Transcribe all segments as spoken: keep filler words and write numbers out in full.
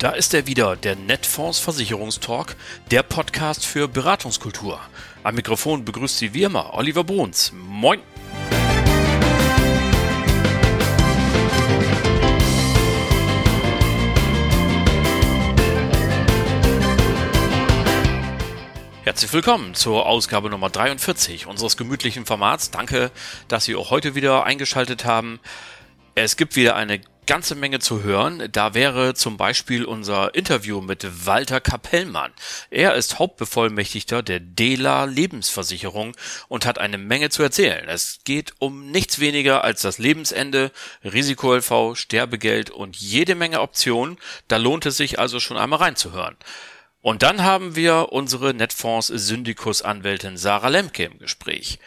Da ist er wieder, der Netfonds Versicherungstalk, der Podcast für Beratungskultur. Am Mikrofon begrüßt Sie wie immer Oliver Bruns. Moin! Herzlich willkommen zur Ausgabe Nummer dreiundvierzig unseres gemütlichen Formats. Danke, dass Sie auch heute wieder eingeschaltet haben. Es gibt wieder eine ganze Menge zu hören. Da wäre zum Beispiel unser Interview mit Walter Kapellmann. Er ist Hauptbevollmächtigter der Dela Lebensversicherung und hat eine Menge zu erzählen. Es geht um nichts weniger als das Lebensende, Risiko-L V, Sterbegeld und jede Menge Optionen. Da lohnt es sich also schon einmal reinzuhören. Und dann haben wir unsere Netfonds-Syndikus-Anwältin Sarah Lemke im Gespräch.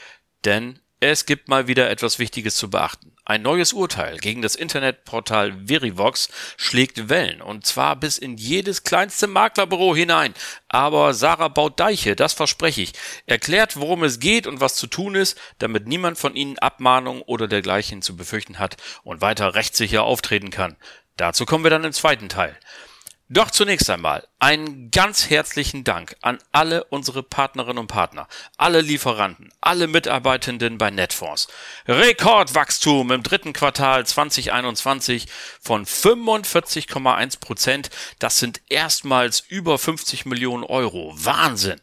Denn es gibt mal wieder etwas Wichtiges zu beachten. Ein neues Urteil gegen das Internetportal Verivox schlägt Wellen, und zwar bis in jedes kleinste Maklerbüro hinein. Aber Sarah baut Deiche, das verspreche ich. Erklärt, worum es geht und was zu tun ist, damit niemand von Ihnen Abmahnungen oder dergleichen zu befürchten hat und weiter rechtssicher auftreten kann. Dazu kommen wir dann im zweiten Teil. Doch zunächst einmal einen ganz herzlichen Dank an alle unsere Partnerinnen und Partner, alle Lieferanten, alle Mitarbeitenden bei Netfonds. Rekordwachstum im dritten Quartal zwanzig einundzwanzig von fünfundvierzig Komma eins Prozent. Das sind erstmals über fünfzig Millionen Euro. Wahnsinn!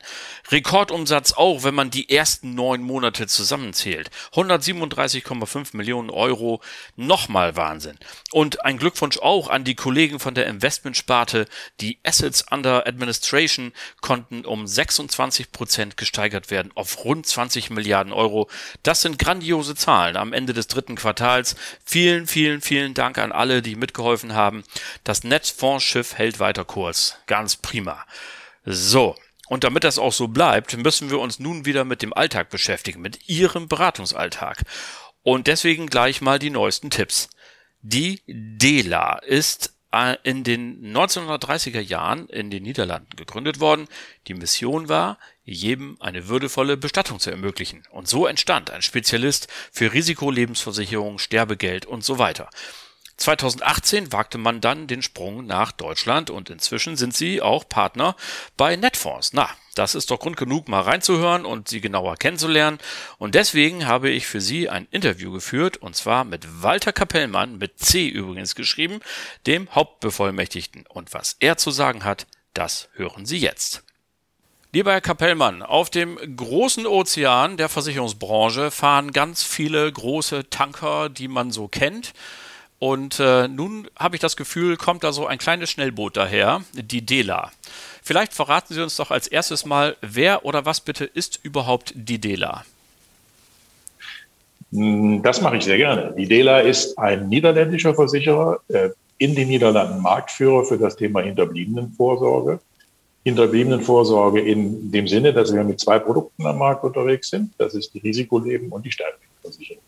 Rekordumsatz auch, wenn man die ersten neun Monate zusammenzählt. hundertsiebenunddreißig Komma fünf Millionen Euro. Nochmal Wahnsinn. Und ein Glückwunsch auch an die Kollegen von der Investmentsparte. Die Assets under Administration konnten um sechsundzwanzig Prozent gesteigert werden auf rund zwanzig Milliarden Euro. Das sind grandiose Zahlen am Ende des dritten Quartals. Vielen, vielen, vielen Dank an alle, die mitgeholfen haben. Das Netfonds-Schiff hält weiter Kurs. Ganz prima. So. Und damit das auch so bleibt, müssen wir uns nun wieder mit dem Alltag beschäftigen, mit Ihrem Beratungsalltag. Und deswegen gleich mal die neuesten Tipps. Die Dela ist in den neunzehnhundertdreißiger Jahren in den Niederlanden gegründet worden. Die Mission war, jedem eine würdevolle Bestattung zu ermöglichen. Und so entstand ein Spezialist für Risikolebensversicherung, Sterbegeld und so weiter. zweitausendachtzehn wagte man dann den Sprung nach Deutschland, und inzwischen sind sie auch Partner bei Netfonds. Na, das ist doch Grund genug, mal reinzuhören und sie genauer kennenzulernen. Und deswegen habe ich für Sie ein Interview geführt, und zwar mit Walter Kapellmann, mit C übrigens geschrieben, dem Hauptbevollmächtigten. Und was er zu sagen hat, das hören Sie jetzt. Lieber Herr Kapellmann, auf dem großen Ozean der Versicherungsbranche fahren ganz viele große Tanker, die man so kennt. Und äh, nun habe ich das Gefühl, kommt da so ein kleines Schnellboot daher, die Dela. Vielleicht verraten Sie uns doch als erstes mal, wer oder was bitte ist überhaupt die Dela? Das mache ich sehr gerne. Die Dela ist ein niederländischer Versicherer, äh, in den Niederlanden Marktführer für das Thema Hinterbliebenenvorsorge. Hinterbliebenenvorsorge in dem Sinne, dass wir mit zwei Produkten am Markt unterwegs sind. Das ist die Risikoleben und die Sterbeversicherung.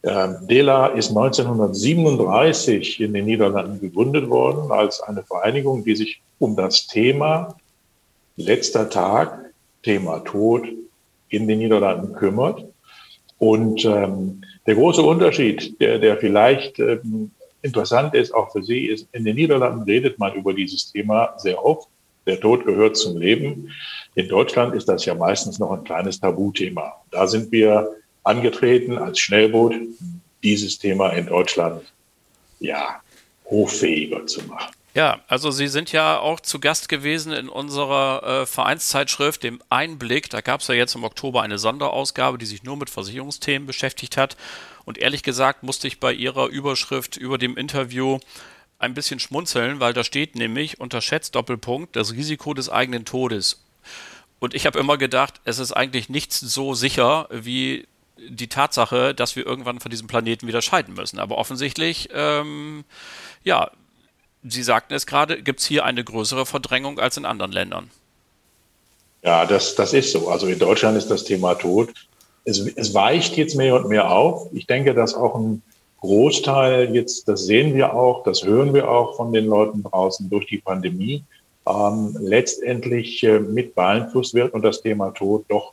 Dela ist neunzehnhundertsiebenunddreißig in den Niederlanden gegründet worden als eine Vereinigung, die sich um das Thema letzter Tag, Thema Tod in den Niederlanden kümmert. Und ähm, der große Unterschied, der, der vielleicht ähm, interessant ist, auch für Sie, ist, in den Niederlanden redet man über dieses Thema sehr oft. Der Tod gehört zum Leben. In Deutschland ist das ja meistens noch ein kleines Tabuthema. Da sind wir angetreten als Schnellboot, dieses Thema in Deutschland, ja, hoffähiger zu machen. Ja, also Sie sind ja auch zu Gast gewesen in unserer äh, Vereinszeitschrift, dem Einblick. Da gab es ja jetzt im Oktober eine Sonderausgabe, die sich nur mit Versicherungsthemen beschäftigt hat. Und ehrlich gesagt musste ich bei Ihrer Überschrift über dem Interview ein bisschen schmunzeln, weil da steht nämlich, unterschätzt Doppelpunkt, das Risiko des eigenen Todes. Und ich habe immer gedacht, es ist eigentlich nichts so sicher wie die Tatsache, dass wir irgendwann von diesem Planeten wieder scheiden müssen. Aber offensichtlich, ähm, ja, Sie sagten es gerade, gibt es hier eine größere Verdrängung als in anderen Ländern. Ja, das, das ist so. Also in Deutschland ist das Thema Tod. Es, es weicht jetzt mehr und mehr auf. Ich denke, dass auch ein Großteil jetzt, das sehen wir auch, das hören wir auch von den Leuten draußen durch die Pandemie, ähm, letztendlich äh, mit beeinflusst wird und das Thema Tod doch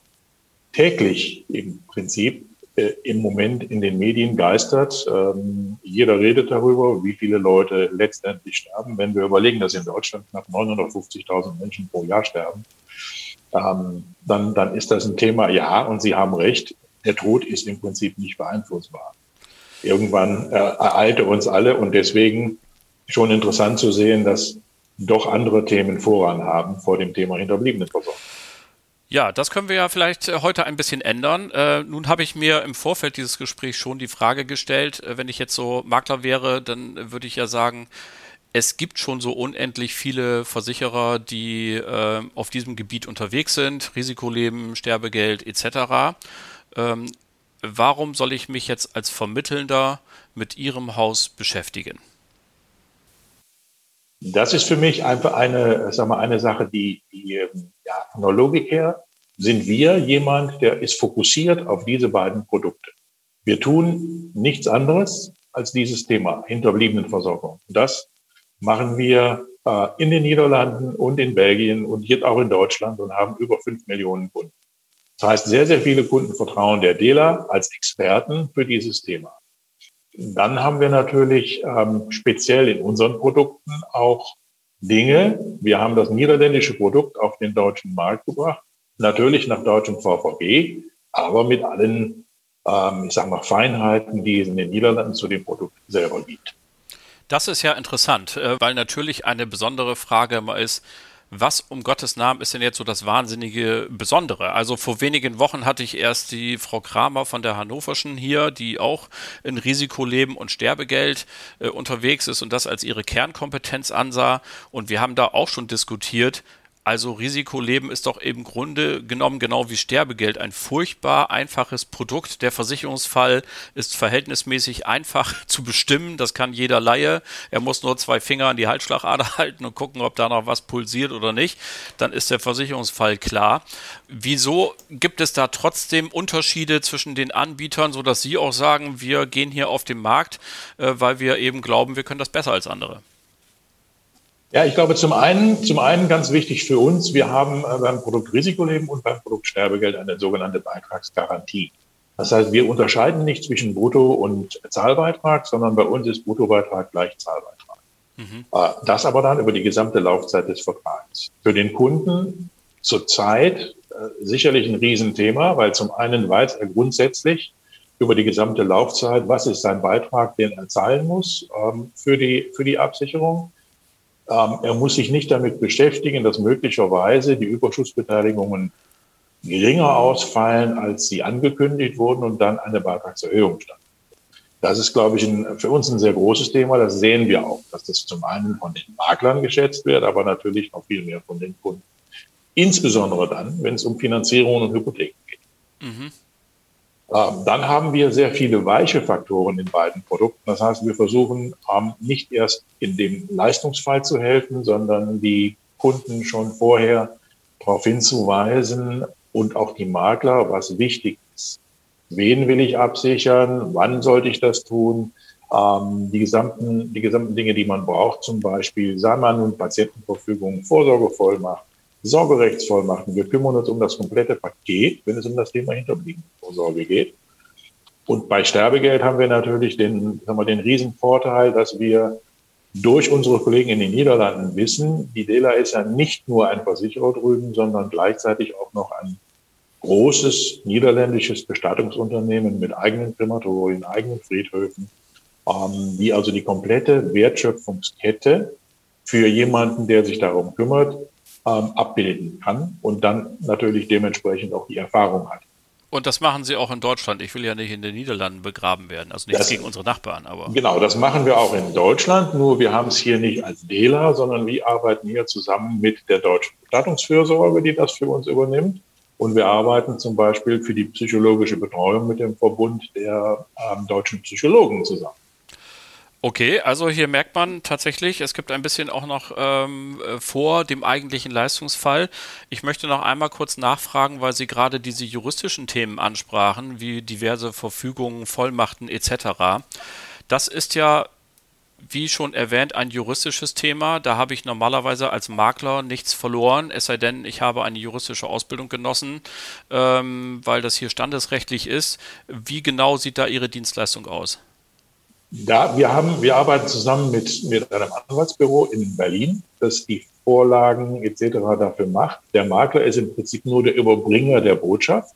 täglich im Prinzip äh, im Moment in den Medien geistert. Ähm, jeder redet darüber, wie viele Leute letztendlich sterben. Wenn wir überlegen, dass in Deutschland knapp neunhundertfünfzigtausend Menschen pro Jahr sterben, ähm, dann, dann ist das ein Thema, ja, und Sie haben recht, der Tod ist im Prinzip nicht beeinflussbar. Irgendwann äh, ereilte uns alle und deswegen schon interessant zu sehen, dass doch andere Themen Vorrang haben vor dem Thema Hinterbliebenenversorgung. Ja, das können wir ja vielleicht heute ein bisschen ändern. Äh, nun habe ich mir im Vorfeld dieses Gesprächs schon die Frage gestellt, wenn ich jetzt so Makler wäre, dann würde ich ja sagen, es gibt schon so unendlich viele Versicherer, die äh, auf diesem Gebiet unterwegs sind, Risikoleben, Sterbegeld et cetera. Ähm, warum soll ich mich jetzt als Vermittelnder mit Ihrem Haus beschäftigen? Das ist für mich einfach eine, sag mal, eine Sache, die, die ja, von der Logik her sind wir jemand, der ist fokussiert auf diese beiden Produkte. Wir tun nichts anderes als dieses Thema Hinterbliebenenversorgung. Das machen wir äh, in den Niederlanden und in Belgien und jetzt auch in Deutschland und haben über fünf Millionen Kunden. Das heißt, sehr, sehr viele Kunden vertrauen der Dela als Experten für dieses Thema. Dann haben wir natürlich ähm, speziell in unseren Produkten auch Dinge. Wir haben das niederländische Produkt auf den deutschen Markt gebracht, natürlich nach deutschem V V G, aber mit allen, ähm, ich sag mal, Feinheiten, die es in den Niederlanden zu dem Produkt selber gibt. Das ist ja interessant, weil natürlich eine besondere Frage immer ist, was um Gottes Namen ist denn jetzt so das wahnsinnige Besondere? Also vor wenigen Wochen hatte ich erst die Frau Kramer von der Hannoverschen hier, die auch in Risikoleben und Sterbegeld äh, unterwegs ist und das als ihre Kernkompetenz ansah. Und wir haben da auch schon diskutiert, also Risikoleben ist doch im Grunde genommen genau wie Sterbegeld ein furchtbar einfaches Produkt. Der Versicherungsfall ist verhältnismäßig einfach zu bestimmen. Das kann jeder Laie. Er muss nur zwei Finger an die Halsschlagader halten und gucken, ob da noch was pulsiert oder nicht. Dann ist der Versicherungsfall klar. Wieso gibt es da trotzdem Unterschiede zwischen den Anbietern, sodass Sie auch sagen, wir gehen hier auf den Markt, weil wir eben glauben, wir können das besser als andere? Ja, ich glaube, zum einen, zum einen ganz wichtig für uns, wir haben beim Produkt Risikoleben und beim Produkt Sterbegeld eine sogenannte Beitragsgarantie. Das heißt, wir unterscheiden nicht zwischen Brutto- und Zahlbeitrag, sondern bei uns ist Bruttobeitrag gleich Zahlbeitrag. Mhm. Das aber dann über die gesamte Laufzeit des Vertrags. Für den Kunden zurzeit sicherlich ein Riesenthema, weil zum einen weiß er grundsätzlich über die gesamte Laufzeit, was ist sein Beitrag, den er zahlen muss für die, für die Absicherung. Er muss sich nicht damit beschäftigen, dass möglicherweise die Überschussbeteiligungen geringer ausfallen, als sie angekündigt wurden und dann eine Beitragserhöhung stand. Das ist, glaube ich, ein, für uns ein sehr großes Thema. Das sehen wir auch, dass das zum einen von den Maklern geschätzt wird, aber natürlich noch viel mehr von den Kunden. Insbesondere dann, wenn es um Finanzierung und Hypotheken geht. Mhm. Dann haben wir sehr viele weiche Faktoren in beiden Produkten. Das heißt, wir versuchen nicht erst in dem Leistungsfall zu helfen, sondern die Kunden schon vorher darauf hinzuweisen und auch die Makler, was wichtig ist. Wen will ich absichern? Wann sollte ich das tun? Die gesamten, die gesamten Dinge, die man braucht, zum Beispiel, sei man nun Patientenverfügung, Vorsorgevollmacht, Sorgerechtsvollmachten. Wir kümmern uns um das komplette Paket, wenn es um das Thema Hinterbliebenenvorsorge geht. Und bei Sterbegeld haben wir natürlich den, sagen wir, den Riesenvorteil, dass wir durch unsere Kollegen in den Niederlanden wissen, die Dela ist ja nicht nur ein Versicherer drüben, sondern gleichzeitig auch noch ein großes niederländisches Bestattungsunternehmen mit eigenen Krematorien, eigenen Friedhöfen, die also die komplette Wertschöpfungskette für jemanden, der sich darum kümmert, abbilden kann und dann natürlich dementsprechend auch die Erfahrung hat. Und das machen Sie auch in Deutschland. Ich will ja nicht in den Niederlanden begraben werden, also nichts das, gegen unsere Nachbarn. Aber genau, das machen wir auch in Deutschland, nur wir haben es hier nicht als Dela, sondern wir arbeiten hier zusammen mit der deutschen Bestattungsfürsorge, die das für uns übernimmt. Und wir arbeiten zum Beispiel für die psychologische Betreuung mit dem Verbund der äh, deutschen Psychologen zusammen. Okay, also hier merkt man tatsächlich, es gibt ein bisschen auch noch ähm, vor dem eigentlichen Leistungsfall. Ich möchte noch einmal kurz nachfragen, weil Sie gerade diese juristischen Themen ansprachen, wie diverse Verfügungen, Vollmachten et cetera. Das ist ja wie schon erwähnt, ein juristisches Thema. Da habe ich normalerweise als Makler nichts verloren, es sei denn, ich habe eine juristische Ausbildung genossen, ähm, weil das hier standesrechtlich ist. Wie genau sieht da Ihre Dienstleistung aus? Da, wir, haben, wir arbeiten zusammen mit, mit einem Anwaltsbüro in Berlin, das die Vorlagen et cetera dafür macht. Der Makler ist im Prinzip nur der Überbringer der Botschaft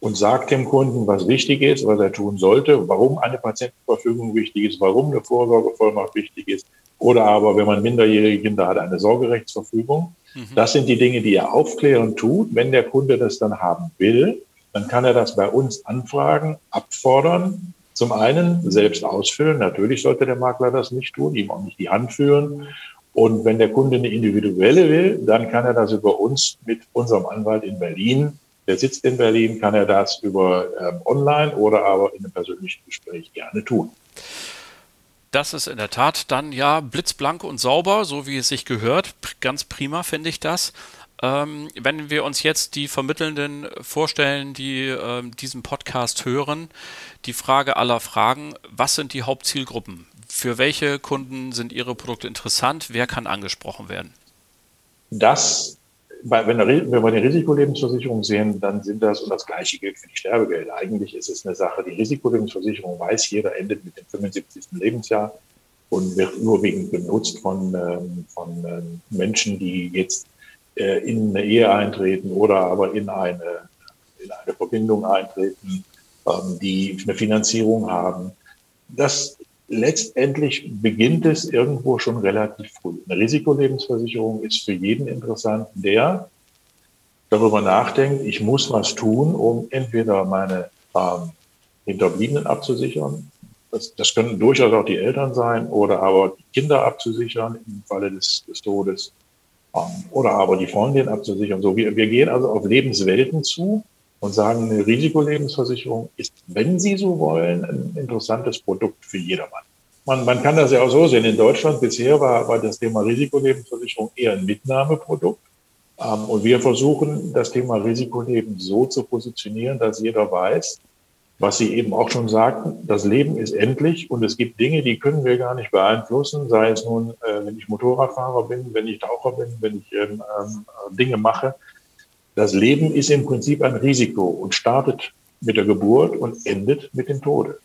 und sagt dem Kunden, was wichtig ist, was er tun sollte, warum eine Patientenverfügung wichtig ist, warum eine Vorsorgevollmacht wichtig ist oder aber, wenn man minderjährige Kinder hat, eine Sorgerechtsverfügung. Mhm. Das sind die Dinge, die er aufklärend tut. Wenn der Kunde das dann haben will, dann kann er das bei uns anfragen, abfordern. Zum einen selbst ausfüllen. Natürlich sollte der Makler das nicht tun, ihm auch nicht die Hand führen. Und wenn der Kunde eine individuelle will, dann kann er das über uns mit unserem Anwalt in Berlin, der sitzt in Berlin, kann er das über ähm, online oder aber in einem persönlichen Gespräch gerne tun. Das ist in der Tat dann ja blitzblank und sauber, so wie es sich gehört. Ganz prima finde ich das. Ähm, wenn wir uns jetzt die Vermittelnden vorstellen, die ähm, diesen Podcast hören, die Frage aller Fragen, was sind die Hauptzielgruppen? Für welche Kunden sind Ihre Produkte interessant? Wer kann angesprochen werden? Das, wenn wir die Risikolebensversicherung sehen, dann sind das, und das Gleiche gilt für die Sterbegelder. Eigentlich ist es eine Sache, die Risikolebensversicherung weiß jeder, endet mit dem fünfundsiebzigsten Lebensjahr und wird überwiegend benutzt von, von Menschen, die jetzt in eine Ehe eintreten oder aber in eine, in eine Verbindung eintreten, die eine Finanzierung haben. Das letztendlich beginnt es irgendwo schon relativ früh. Eine Risikolebensversicherung ist für jeden interessant, der darüber nachdenkt, ich muss was tun, um entweder meine ähm, Hinterbliebenen abzusichern, das, das können durchaus auch die Eltern sein, oder aber die Kinder abzusichern im Falle des, des Todes, oder aber die Freundin abzusichern. So, wir, wir gehen also auf Lebenswelten zu und sagen, eine Risikolebensversicherung ist, wenn Sie so wollen, ein interessantes Produkt für jedermann. Man, man kann das ja auch so sehen. In Deutschland bisher war, war das Thema Risikolebensversicherung eher ein Mitnahmeprodukt. Ähm, und wir versuchen, das Thema Risikoleben so zu positionieren, dass jeder weiß, was Sie eben auch schon sagten, das Leben ist endlich und es gibt Dinge, die können wir gar nicht beeinflussen, sei es nun, äh, wenn ich Motorradfahrer bin, wenn ich Taucher bin, wenn ich ähm, äh, Dinge mache. Das Leben ist im Prinzip ein Risiko und startet mit der Geburt und endet mit dem Tode.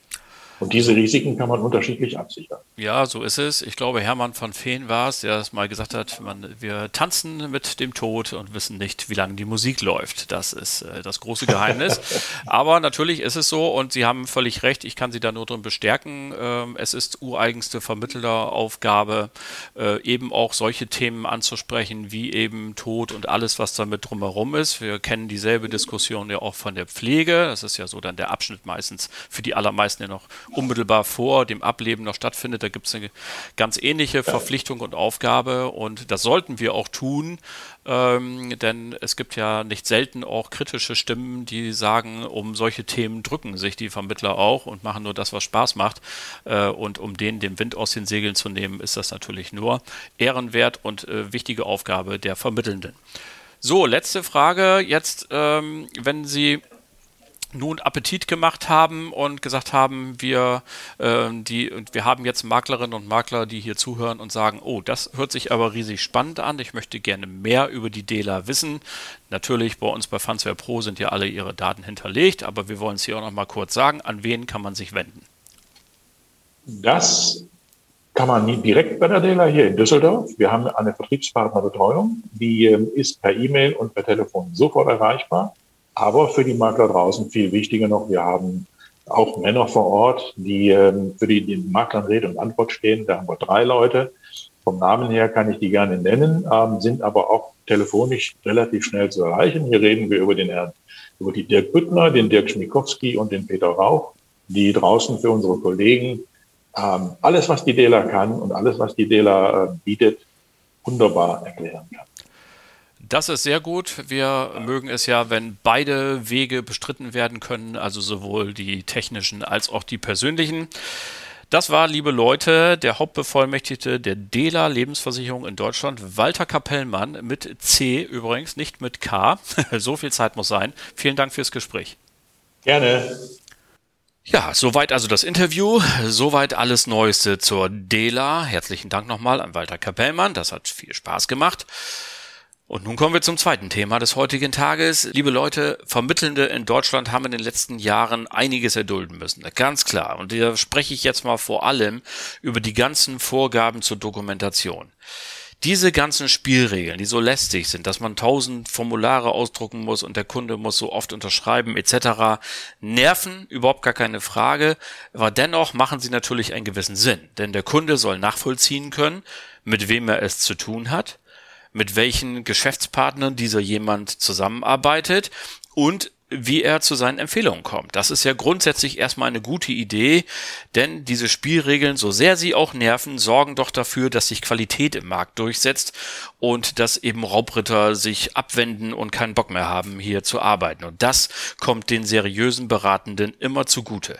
Und diese Risiken kann man unterschiedlich absichern. Ja, so ist es. Ich glaube, Hermann von Feen war es, der das mal gesagt hat, man, wir tanzen mit dem Tod und wissen nicht, wie lange die Musik läuft. Das ist äh, das große Geheimnis. Aber natürlich ist es so und Sie haben völlig recht, ich kann Sie da nur drin bestärken. Ähm, es ist ureigenste Vermittleraufgabe, äh, eben auch solche Themen anzusprechen, wie eben Tod und alles, was damit drumherum ist. Wir kennen dieselbe Diskussion ja auch von der Pflege. Das ist ja so dann der Abschnitt meistens für die allermeisten, ja noch unmittelbar vor dem Ableben noch stattfindet. Da gibt es eine ganz ähnliche Verpflichtung und Aufgabe und das sollten wir auch tun, ähm, denn es gibt ja nicht selten auch kritische Stimmen, die sagen, um solche Themen drücken sich die Vermittler auch und machen nur das, was Spaß macht, äh, und um denen den Wind aus den Segeln zu nehmen, ist das natürlich nur ehrenwert und äh, wichtige Aufgabe der Vermittelnden. So, letzte Frage jetzt, ähm, wenn Sie nun Appetit gemacht haben und gesagt haben, wir, äh, die, wir haben jetzt Maklerinnen und Makler, die hier zuhören und sagen, oh, das hört sich aber riesig spannend an, ich möchte gerne mehr über die Dela wissen. Natürlich, bei uns bei Fundsware Pro sind ja alle ihre Daten hinterlegt, aber wir wollen es hier auch noch mal kurz sagen, an wen kann man sich wenden? Das kann man nie direkt bei der Dela hier in Düsseldorf. Wir haben eine Vertriebspartnerbetreuung, die äh, ist per E-Mail und per Telefon sofort erreichbar. Aber für die Makler draußen viel wichtiger noch, wir haben auch Männer vor Ort, die für die den Maklern Rede und Antwort stehen. Da haben wir drei Leute. Vom Namen her kann ich die gerne nennen, sind aber auch telefonisch relativ schnell zu erreichen. Hier reden wir über den Herrn, über die Dirk Büttner, den Dirk Schmikowski und den Peter Rauch, die draußen für unsere Kollegen alles, was die Dela kann und alles, was die Dela bietet, wunderbar erklären kann. Das ist sehr gut. Wir mögen es ja, wenn beide Wege bestritten werden können, also sowohl die technischen als auch die persönlichen. Das war, liebe Leute, der Hauptbevollmächtigte der Dela Lebensversicherung in Deutschland, Walter Kapellmann, mit C übrigens, nicht mit K. So viel Zeit muss sein. Vielen Dank fürs Gespräch. Gerne. Ja, soweit also das Interview, soweit alles Neueste zur Dela. Herzlichen Dank nochmal an Walter Kapellmann, das hat viel Spaß gemacht. Und nun kommen wir zum zweiten Thema des heutigen Tages. Liebe Leute, Vermittelnde in Deutschland haben in den letzten Jahren einiges erdulden müssen, ganz klar. Und da spreche ich jetzt mal vor allem über die ganzen Vorgaben zur Dokumentation. Diese ganzen Spielregeln, die so lästig sind, dass man tausend Formulare ausdrucken muss und der Kunde muss so oft unterschreiben et cetera, nerven, überhaupt gar keine Frage, aber dennoch machen sie natürlich einen gewissen Sinn. Denn der Kunde soll nachvollziehen können, mit wem er es zu tun hat, mit welchen Geschäftspartnern dieser jemand zusammenarbeitet und wie er zu seinen Empfehlungen kommt. Das ist ja grundsätzlich erstmal eine gute Idee, denn diese Spielregeln, so sehr sie auch nerven, sorgen doch dafür, dass sich Qualität im Markt durchsetzt und dass eben Raubritter sich abwenden und keinen Bock mehr haben, hier zu arbeiten. Und das kommt den seriösen Beratenden immer zugute.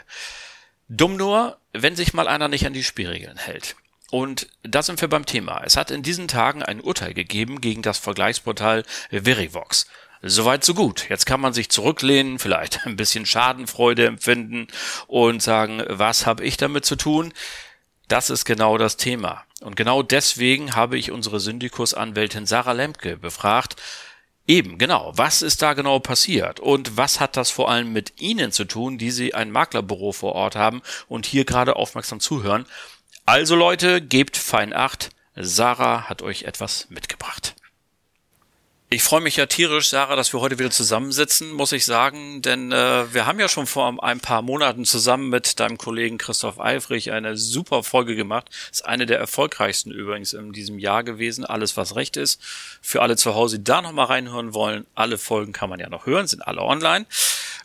Dumm nur, wenn sich mal einer nicht an die Spielregeln hält. Und da sind wir beim Thema. Es hat in diesen Tagen ein Urteil gegeben gegen das Vergleichsportal Verivox. Soweit, so gut. Jetzt kann man sich zurücklehnen, vielleicht ein bisschen Schadenfreude empfinden und sagen, was habe ich damit zu tun? Das ist genau das Thema. Und genau deswegen habe ich unsere Syndikusanwältin Sarah Lemke befragt. Eben, genau. Was ist da genau passiert? Und was hat das vor allem mit Ihnen zu tun, die Sie ein Maklerbüro vor Ort haben und hier gerade aufmerksam zuhören? Also Leute, gebt fein Acht. Sarah hat euch etwas mitgebracht. Ich freue mich ja tierisch, Sarah, dass wir heute wieder zusammensitzen, muss ich sagen, denn äh, wir haben ja schon vor ein paar Monaten zusammen mit deinem Kollegen Christoph Eifrich eine super Folge gemacht. Ist eine der erfolgreichsten übrigens in diesem Jahr gewesen, alles was recht ist. Für alle zu Hause, die da nochmal reinhören wollen, alle Folgen kann man ja noch hören, sind alle online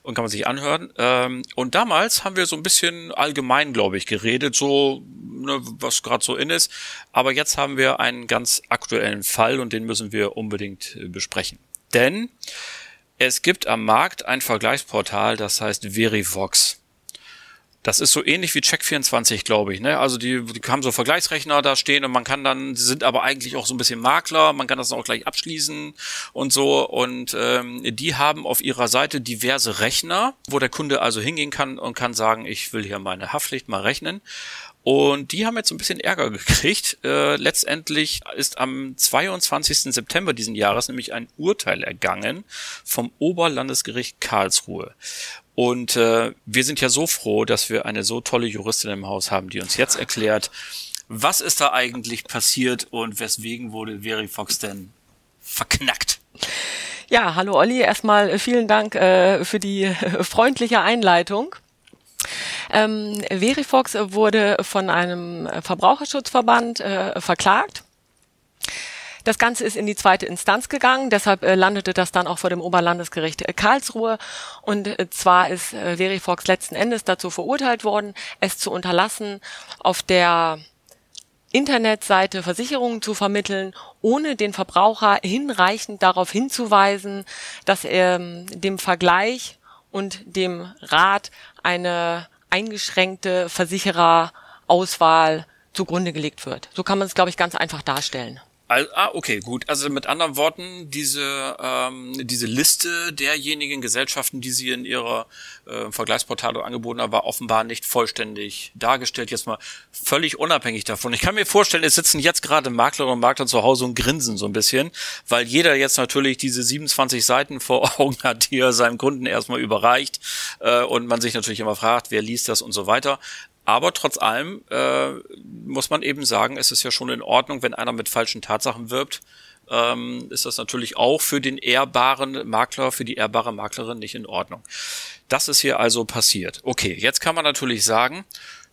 und kann man sich anhören. Ähm, und damals haben wir so ein bisschen allgemein, glaube ich, geredet, so ne, was gerade so in ist. Aber jetzt haben wir einen ganz aktuellen Fall und den müssen wir unbedingt besprechen. Denn es gibt am Markt ein Vergleichsportal, das heißt Verivox. Das ist so ähnlich wie Check vierundzwanzig, glaube ich, ne? Also die, die haben so Vergleichsrechner da stehen und man kann dann, sie sind aber eigentlich auch so ein bisschen Makler, man kann das dann auch gleich abschließen und so. Und ähm, die haben auf ihrer Seite diverse Rechner, wo der Kunde also hingehen kann und kann sagen, ich will hier meine Haftpflicht mal rechnen. Und die haben jetzt ein bisschen Ärger gekriegt. Äh, letztendlich ist am zweiundzwanzigsten September diesen Jahres nämlich ein Urteil ergangen vom Oberlandesgericht Karlsruhe. Und äh, wir sind ja so froh, dass wir eine so tolle Juristin im Haus haben, die uns jetzt erklärt, was ist da eigentlich passiert und weswegen wurde Verivox denn verknackt? Ja, hallo Olli. Erstmal vielen Dank äh, für die äh, freundliche Einleitung. Ähm, Verivox wurde von einem Verbraucherschutzverband äh, verklagt. Das Ganze ist in die zweite Instanz gegangen, deshalb äh, landete das dann auch vor dem Oberlandesgericht Karlsruhe. Und äh, zwar ist äh, Verivox letzten Endes dazu verurteilt worden, es zu unterlassen, auf der Internetseite Versicherungen zu vermitteln, ohne den Verbraucher hinreichend darauf hinzuweisen, dass er ähm, dem Vergleich und dem Rat eine eingeschränkte Versichererauswahl zugrunde gelegt wird. So kann man es, glaube ich, ganz einfach darstellen. Ah, okay, gut. Also mit anderen Worten, diese ähm, diese Liste derjenigen Gesellschaften, die Sie in Ihrer äh, Vergleichsportale angeboten haben, war offenbar nicht vollständig dargestellt. Jetzt mal völlig unabhängig davon. Ich kann mir vorstellen, es sitzen jetzt gerade Maklerinnen und Makler zu Hause und grinsen so ein bisschen, weil jeder jetzt natürlich diese siebenundzwanzig Seiten vor Augen hat, die er seinem Kunden erstmal überreicht äh, und man sich natürlich immer fragt, wer liest das und so weiter. Aber trotz allem äh, muss man eben sagen, es ist ja schon in Ordnung, wenn einer mit falschen Tatsachen wirbt, ähm, ist das natürlich auch für den ehrbaren Makler, für die ehrbare Maklerin nicht in Ordnung. Das ist hier also passiert. Okay, jetzt kann man natürlich sagen,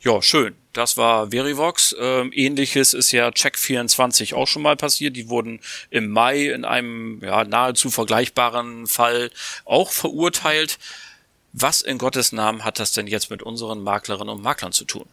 ja schön, das war Verivox. Ähm, Ähnliches ist ja Check vierundzwanzig auch schon mal passiert. Die wurden im Mai in einem ja, nahezu vergleichbaren Fall auch verurteilt. Was in Gottes Namen hat das denn jetzt mit unseren Maklerinnen und Maklern zu tun?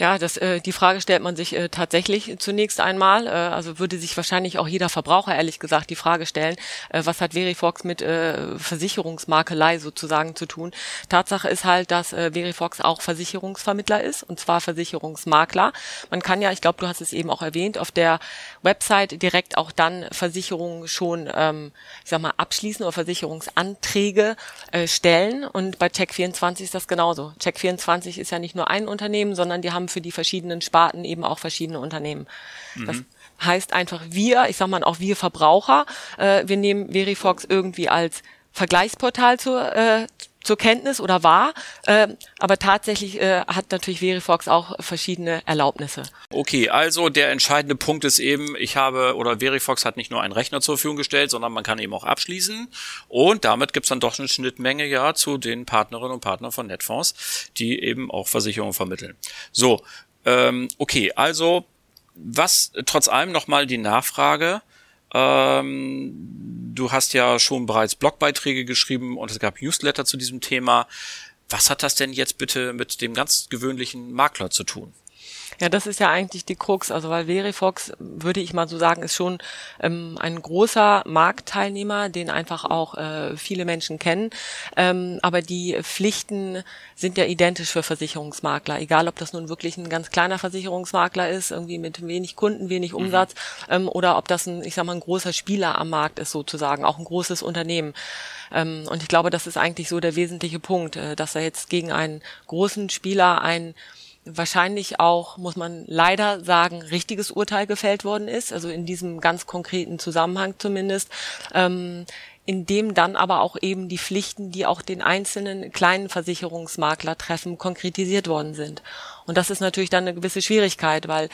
Ja, das, äh, die Frage stellt man sich äh, tatsächlich zunächst einmal. Äh, also würde sich wahrscheinlich auch jeder Verbraucher, ehrlich gesagt, die Frage stellen, äh, was hat Verivox mit äh, Versicherungsmakelei sozusagen zu tun? Tatsache ist halt, dass äh, Verivox auch Versicherungsvermittler ist, und zwar Versicherungsmakler. Man kann ja, ich glaube, du hast es eben auch erwähnt, auf der Website direkt auch dann Versicherungen schon, ähm, ich sag mal, abschließen oder Versicherungsanträge äh, stellen. Und bei Check vierundzwanzig ist das genauso. Check vierundzwanzig ist ja nicht nur ein Unternehmen, sondern die haben für die verschiedenen Sparten eben auch verschiedene Unternehmen. Mhm. Das heißt einfach, wir, ich sag mal auch wir Verbraucher, äh, wir nehmen Verivox irgendwie als Vergleichsportal zur, äh, zur Kenntnis oder wahr, äh, aber tatsächlich äh, hat natürlich Verivox auch verschiedene Erlaubnisse. Okay, also der entscheidende Punkt ist eben, ich habe, oder Verivox hat nicht nur einen Rechner zur Verfügung gestellt, sondern man kann eben auch abschließen, und damit gibt's dann doch eine Schnittmenge ja zu den Partnerinnen und Partnern von Netfonds, die eben auch Versicherungen vermitteln. So, ähm, okay, also was trotz allem nochmal die Nachfrage. Ähm, du hast ja schon bereits Blogbeiträge geschrieben und es gab Newsletter zu diesem Thema. Was hat das denn jetzt bitte mit dem ganz gewöhnlichen Makler zu tun? Ja, das ist ja eigentlich die Krux, also weil Verivox, würde ich mal so sagen, ist schon ähm, ein großer Marktteilnehmer, den einfach auch äh, viele Menschen kennen, ähm, aber die Pflichten sind ja identisch für Versicherungsmakler, egal ob das nun wirklich ein ganz kleiner Versicherungsmakler ist, irgendwie mit wenig Kunden, wenig Umsatz, mhm. ähm, oder ob das ein, ich sag mal, ein großer Spieler am Markt ist sozusagen, auch ein großes Unternehmen. Ähm, und ich glaube, das ist eigentlich so der wesentliche Punkt, äh, dass er jetzt gegen einen großen Spieler ein wahrscheinlich auch, muss man leider sagen, richtiges Urteil gefällt worden ist, also in diesem ganz konkreten Zusammenhang zumindest, ähm, in dem dann aber auch eben die Pflichten, die auch den einzelnen kleinen Versicherungsmakler treffen, konkretisiert worden sind. Und das ist natürlich dann eine gewisse Schwierigkeit, weil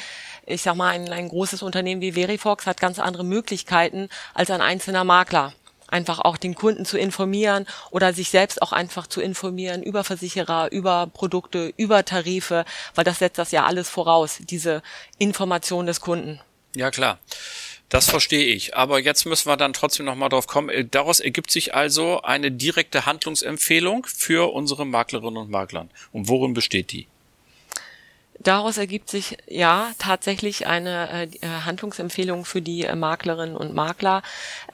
ich sag mal, ein, ein großes Unternehmen wie Verivox hat ganz andere Möglichkeiten als ein einzelner Makler, einfach auch den Kunden zu informieren oder sich selbst auch einfach zu informieren über Versicherer, über Produkte, über Tarife, weil das setzt das ja alles voraus, diese Information des Kunden. Ja, klar. Das verstehe ich. Aber jetzt müssen wir dann trotzdem nochmal drauf kommen. Daraus ergibt sich also eine direkte Handlungsempfehlung für unsere Maklerinnen und Maklern. Und worin besteht die? Daraus ergibt sich ja tatsächlich eine äh, Handlungsempfehlung für die äh, Maklerinnen und Makler.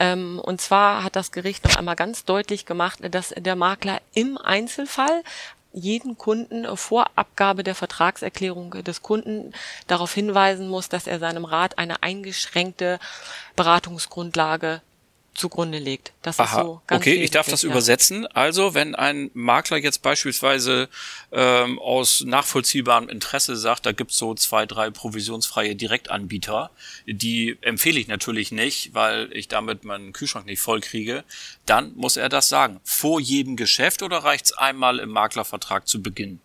Ähm, und zwar hat das Gericht noch einmal ganz deutlich gemacht, dass der Makler im Einzelfall jeden Kunden vor Abgabe der Vertragserklärung des Kunden darauf hinweisen muss, dass er seinem Rat eine eingeschränkte Beratungsgrundlage zugrunde legt. Das Aha. ist so ganz okay, ich darf das ja. übersetzen. Also, wenn ein Makler jetzt beispielsweise ähm, aus nachvollziehbarem Interesse sagt, da gibt's so zwei, drei provisionsfreie Direktanbieter, die empfehle ich natürlich nicht, weil ich damit meinen Kühlschrank nicht voll kriege, dann muss er das sagen. Vor jedem Geschäft, oder reicht's einmal im Maklervertrag zu Beginn?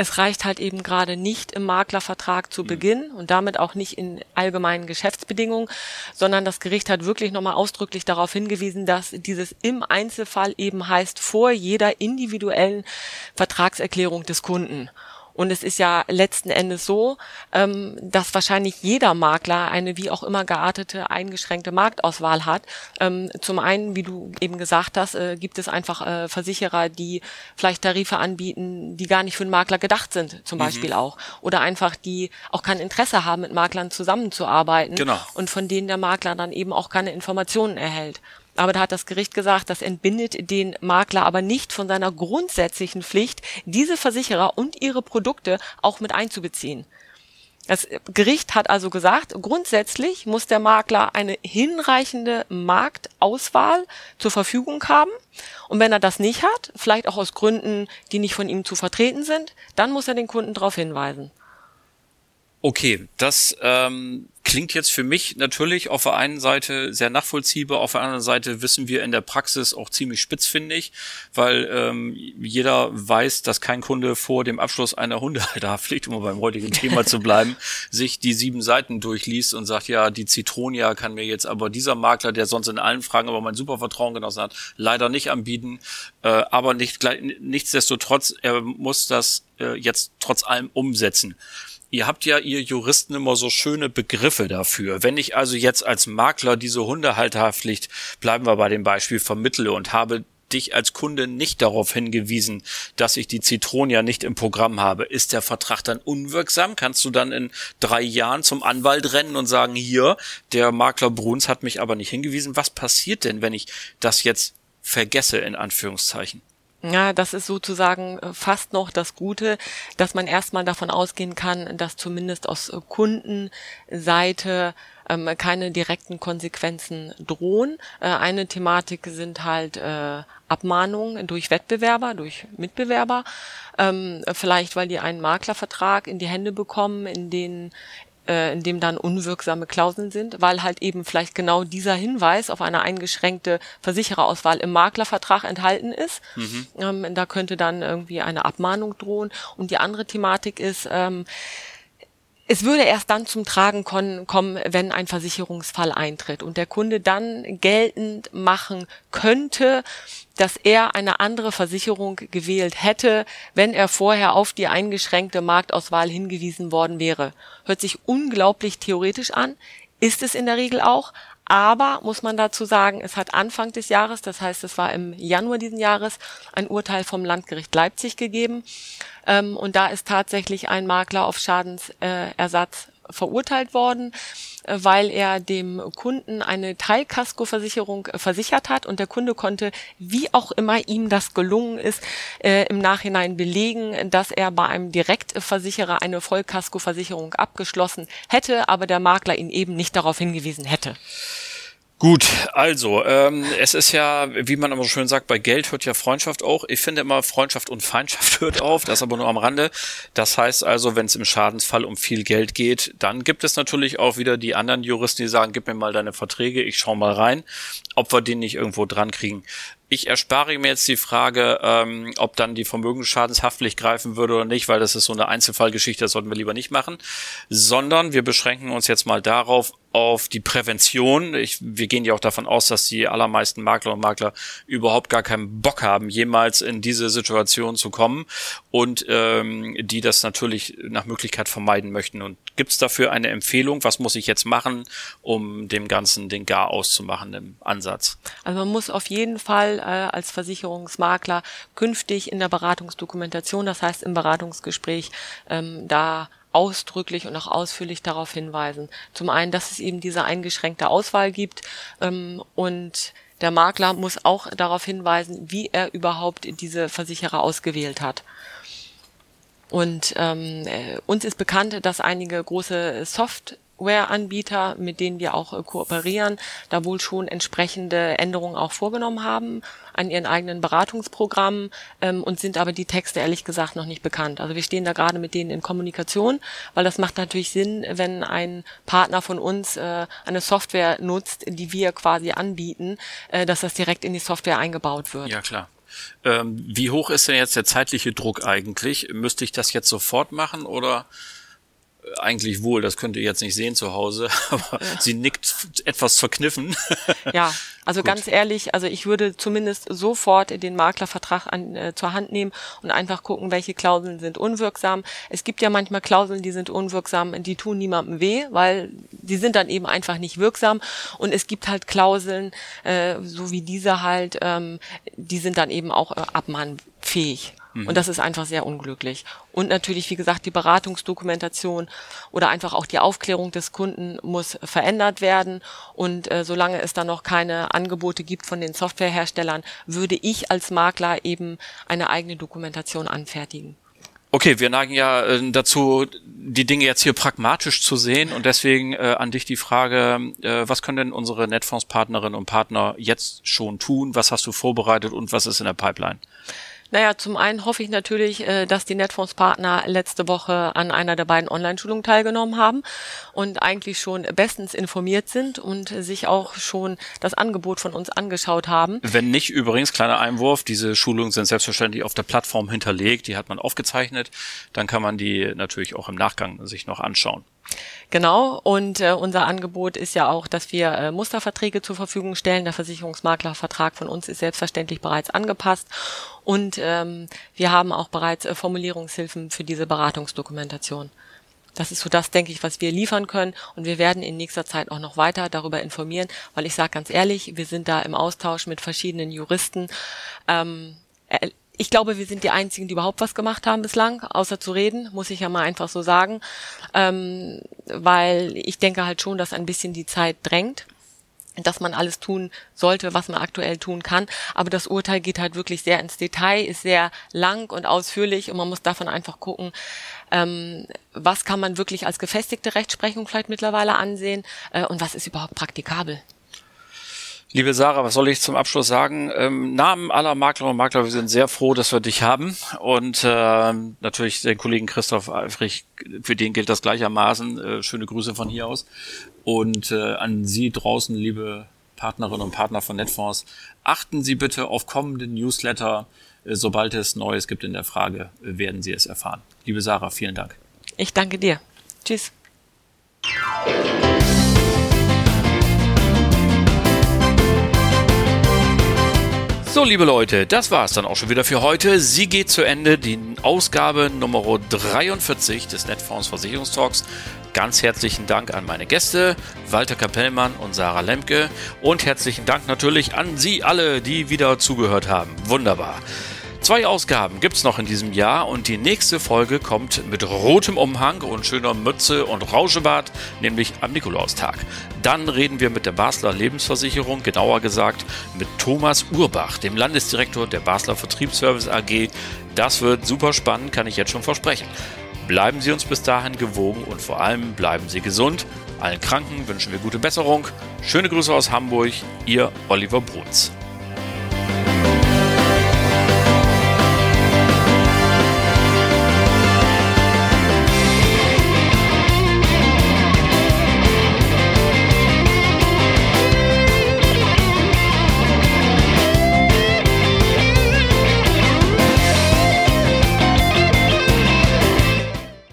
Es reicht halt eben gerade nicht im Maklervertrag zu Beginn und damit auch nicht in allgemeinen Geschäftsbedingungen, sondern das Gericht hat wirklich nochmal ausdrücklich darauf hingewiesen, dass dieses im Einzelfall eben heißt, vor jeder individuellen Vertragserklärung des Kunden. Und es ist ja letzten Endes so, dass wahrscheinlich jeder Makler eine wie auch immer geartete, eingeschränkte Marktauswahl hat. Zum einen, wie du eben gesagt hast, gibt es einfach Versicherer, die vielleicht Tarife anbieten, die gar nicht für einen Makler gedacht sind, zum Beispiel mhm. auch. Oder einfach, die auch kein Interesse haben, mit Maklern zusammenzuarbeiten genau. und von denen der Makler dann eben auch keine Informationen erhält. Aber da hat das Gericht gesagt, das entbindet den Makler aber nicht von seiner grundsätzlichen Pflicht, diese Versicherer und ihre Produkte auch mit einzubeziehen. Das Gericht hat also gesagt, grundsätzlich muss der Makler eine hinreichende Marktauswahl zur Verfügung haben. Und wenn er das nicht hat, vielleicht auch aus Gründen, die nicht von ihm zu vertreten sind, dann muss er den Kunden darauf hinweisen. Okay, das ähm, klingt jetzt für mich natürlich auf der einen Seite sehr nachvollziehbar, auf der anderen Seite wissen wir in der Praxis auch ziemlich spitzfindig, weil ähm, jeder weiß, dass kein Kunde vor dem Abschluss einer Hundehalterhaftpflicht, um beim heutigen Thema zu bleiben, sich die sieben Seiten durchliest und sagt, ja, die Zitronia kann mir jetzt aber dieser Makler, der sonst in allen Fragen aber mein super Vertrauen genossen hat, leider nicht anbieten. Äh, aber nicht, nichtsdestotrotz, er muss das äh, jetzt trotz allem umsetzen. Ihr habt ja, ihr Juristen, immer so schöne Begriffe dafür. Wenn ich also jetzt als Makler diese Hundehalterhaftpflicht, bleiben wir bei dem Beispiel, vermittle und habe dich als Kunde nicht darauf hingewiesen, dass ich die Zitronia nicht im Programm habe. Ist der Vertrag dann unwirksam? Kannst du dann in drei Jahren zum Anwalt rennen und sagen, hier, der Makler Bruns hat mich aber nicht hingewiesen. Was passiert denn, wenn ich das jetzt vergesse, in Anführungszeichen? Ja, das ist sozusagen fast noch das Gute, dass man erstmal davon ausgehen kann, dass zumindest aus Kundenseite ähm, keine direkten Konsequenzen drohen. Äh, eine Thematik sind halt äh, Abmahnungen durch Wettbewerber, durch Mitbewerber, ähm, vielleicht weil die einen Maklervertrag in die Hände bekommen, in denen in dem dann unwirksame Klauseln sind, weil halt eben vielleicht genau dieser Hinweis auf eine eingeschränkte Versichererauswahl im Maklervertrag enthalten ist. Mhm. Ähm, da könnte dann irgendwie eine Abmahnung drohen. Und die andere Thematik ist, ähm, es würde erst dann zum Tragen kon- kommen, wenn ein Versicherungsfall eintritt und der Kunde dann geltend machen könnte, dass er eine andere Versicherung gewählt hätte, wenn er vorher auf die eingeschränkte Marktauswahl hingewiesen worden wäre. Hört sich unglaublich theoretisch an, ist es in der Regel auch, aber muss man dazu sagen, es hat Anfang des Jahres, das heißt, es war im Januar diesen Jahres, ein Urteil vom Landgericht Leipzig gegeben, ähm, und da ist tatsächlich ein Makler auf Schadensersatz verurteilt worden, weil er dem Kunden eine Teilkaskoversicherung versichert hat und der Kunde konnte, wie auch immer ihm das gelungen ist, äh, im Nachhinein belegen, dass er bei einem Direktversicherer eine Vollkaskoversicherung abgeschlossen hätte, aber der Makler ihn eben nicht darauf hingewiesen hätte. Gut, also ähm, es ist ja, wie man immer so schön sagt, bei Geld hört ja Freundschaft auch. Ich finde immer, Freundschaft und Feindschaft hört auf, das aber nur am Rande. Das heißt also, wenn es im Schadensfall um viel Geld geht, dann gibt es natürlich auch wieder die anderen Juristen, die sagen, gib mir mal deine Verträge, ich schau mal rein, ob wir den nicht irgendwo dran kriegen. Ich erspare mir jetzt die Frage, ähm, ob dann die Vermögensschadenshaftpflicht greifen würde oder nicht, weil das ist so eine Einzelfallgeschichte, das sollten wir lieber nicht machen, sondern wir beschränken uns jetzt mal darauf, auf die Prävention. Ich, wir gehen ja auch davon aus, dass die allermeisten Makler und Makler überhaupt gar keinen Bock haben, jemals in diese Situation zu kommen und ähm, die das natürlich nach Möglichkeit vermeiden möchten. Und gibt es dafür eine Empfehlung? Was muss ich jetzt machen, um dem Ganzen den Gar auszumachen im Ansatz? Also man muss auf jeden Fall äh, als Versicherungsmakler künftig in der Beratungsdokumentation, das heißt im Beratungsgespräch, ähm, da ausdrücklich und auch ausführlich darauf hinweisen. Zum einen, dass es eben diese eingeschränkte Auswahl gibt, ähm, und der Makler muss auch darauf hinweisen, wie er überhaupt diese Versicherer ausgewählt hat. Und ähm, uns ist bekannt, dass einige große Softwareanbieter, mit denen wir auch äh, kooperieren, da wohl schon entsprechende Änderungen auch vorgenommen haben an ihren eigenen Beratungsprogrammen, ähm, und sind aber die Texte ehrlich gesagt noch nicht bekannt. Also wir stehen da gerade mit denen in Kommunikation, weil das macht natürlich Sinn, wenn ein Partner von uns äh, eine Software nutzt, die wir quasi anbieten, äh, dass das direkt in die Software eingebaut wird. Ja, klar. Ähm, wie hoch ist denn jetzt der zeitliche Druck eigentlich? Müsste ich das jetzt sofort machen oder... Eigentlich wohl, das könnt ihr jetzt nicht sehen zu Hause, aber ja. Sie nickt etwas verkniffen. Ja, also ganz ehrlich, also ich würde zumindest sofort den Maklervertrag an, äh, zur Hand nehmen und einfach gucken, welche Klauseln sind unwirksam. Es gibt ja manchmal Klauseln, die sind unwirksam, die tun niemandem weh, weil die sind dann eben einfach nicht wirksam. Und es gibt halt Klauseln, äh, so wie diese halt, ähm, die sind dann eben auch äh, abmahnfähig. Und das ist einfach sehr unglücklich. Und natürlich, wie gesagt, die Beratungsdokumentation oder einfach auch die Aufklärung des Kunden muss verändert werden. Und äh, solange es dann noch keine Angebote gibt von den Softwareherstellern, würde ich als Makler eben eine eigene Dokumentation anfertigen. Okay, wir neigen ja äh, dazu, die Dinge jetzt hier pragmatisch zu sehen, und deswegen äh, an dich die Frage, äh, was können denn unsere Netfonds-Partnerinnen und Partner jetzt schon tun? Was hast du vorbereitet und was ist in der Pipeline? Naja, zum einen hoffe ich natürlich, dass die Netfonds-Partner letzte Woche an einer der beiden Online-Schulungen teilgenommen haben und eigentlich schon bestens informiert sind und sich auch schon das Angebot von uns angeschaut haben. Wenn nicht, übrigens, kleiner Einwurf, diese Schulungen sind selbstverständlich auf der Plattform hinterlegt, die hat man aufgezeichnet, dann kann man die natürlich auch im Nachgang sich noch anschauen. Genau, und äh, unser Angebot ist ja auch, dass wir äh, Musterverträge zur Verfügung stellen. Der Versicherungsmaklervertrag von uns ist selbstverständlich bereits angepasst und ähm, wir haben auch bereits äh, Formulierungshilfen für diese Beratungsdokumentation. Das ist so das, denke ich, was wir liefern können, und wir werden in nächster Zeit auch noch weiter darüber informieren, weil ich sage ganz ehrlich, wir sind da im Austausch mit verschiedenen Juristen. Ähm, ich glaube, wir sind die Einzigen, die überhaupt was gemacht haben bislang, außer zu reden, muss ich ja mal einfach so sagen, ähm, weil ich denke halt schon, dass ein bisschen die Zeit drängt, dass man alles tun sollte, was man aktuell tun kann. Aber das Urteil geht halt wirklich sehr ins Detail, ist sehr lang und ausführlich, und man muss davon einfach gucken, ähm, was kann man wirklich als gefestigte Rechtsprechung vielleicht mittlerweile ansehen äh, und was ist überhaupt praktikabel. Liebe Sarah, was soll ich zum Abschluss sagen? Im Namen aller Maklerinnen und Makler, wir sind sehr froh, dass wir dich haben, und äh, natürlich den Kollegen Christoph Eifrich, für den gilt das gleichermaßen. Äh, schöne Grüße von hier aus, und äh, an Sie draußen, liebe Partnerinnen und Partner von Netfonds, achten Sie bitte auf kommende Newsletter. Äh, sobald es Neues gibt in der Frage, äh, werden Sie es erfahren. Liebe Sarah, vielen Dank. Ich danke dir. Tschüss. So, liebe Leute, das war's dann auch schon wieder für heute. Sie geht zu Ende, die Ausgabe Nummer dreiundvierzig des Netfonds Versicherungstalks. Ganz herzlichen Dank an meine Gäste, Walter Kapellmann und Sarah Lemke. Und herzlichen Dank natürlich an Sie alle, die wieder zugehört haben. Wunderbar. Zwei Ausgaben gibt's noch in diesem Jahr, und die nächste Folge kommt mit rotem Umhang und schöner Mütze und Rauschebart, nämlich am Nikolaustag. Dann reden wir mit der Basler Lebensversicherung, genauer gesagt mit Thomas Urbach, dem Landesdirektor der Basler Vertriebsservice A G. Das wird super spannend, kann ich jetzt schon versprechen. Bleiben Sie uns bis dahin gewogen, und vor allem bleiben Sie gesund. Allen Kranken wünschen wir gute Besserung. Schöne Grüße aus Hamburg, Ihr Oliver Bruns.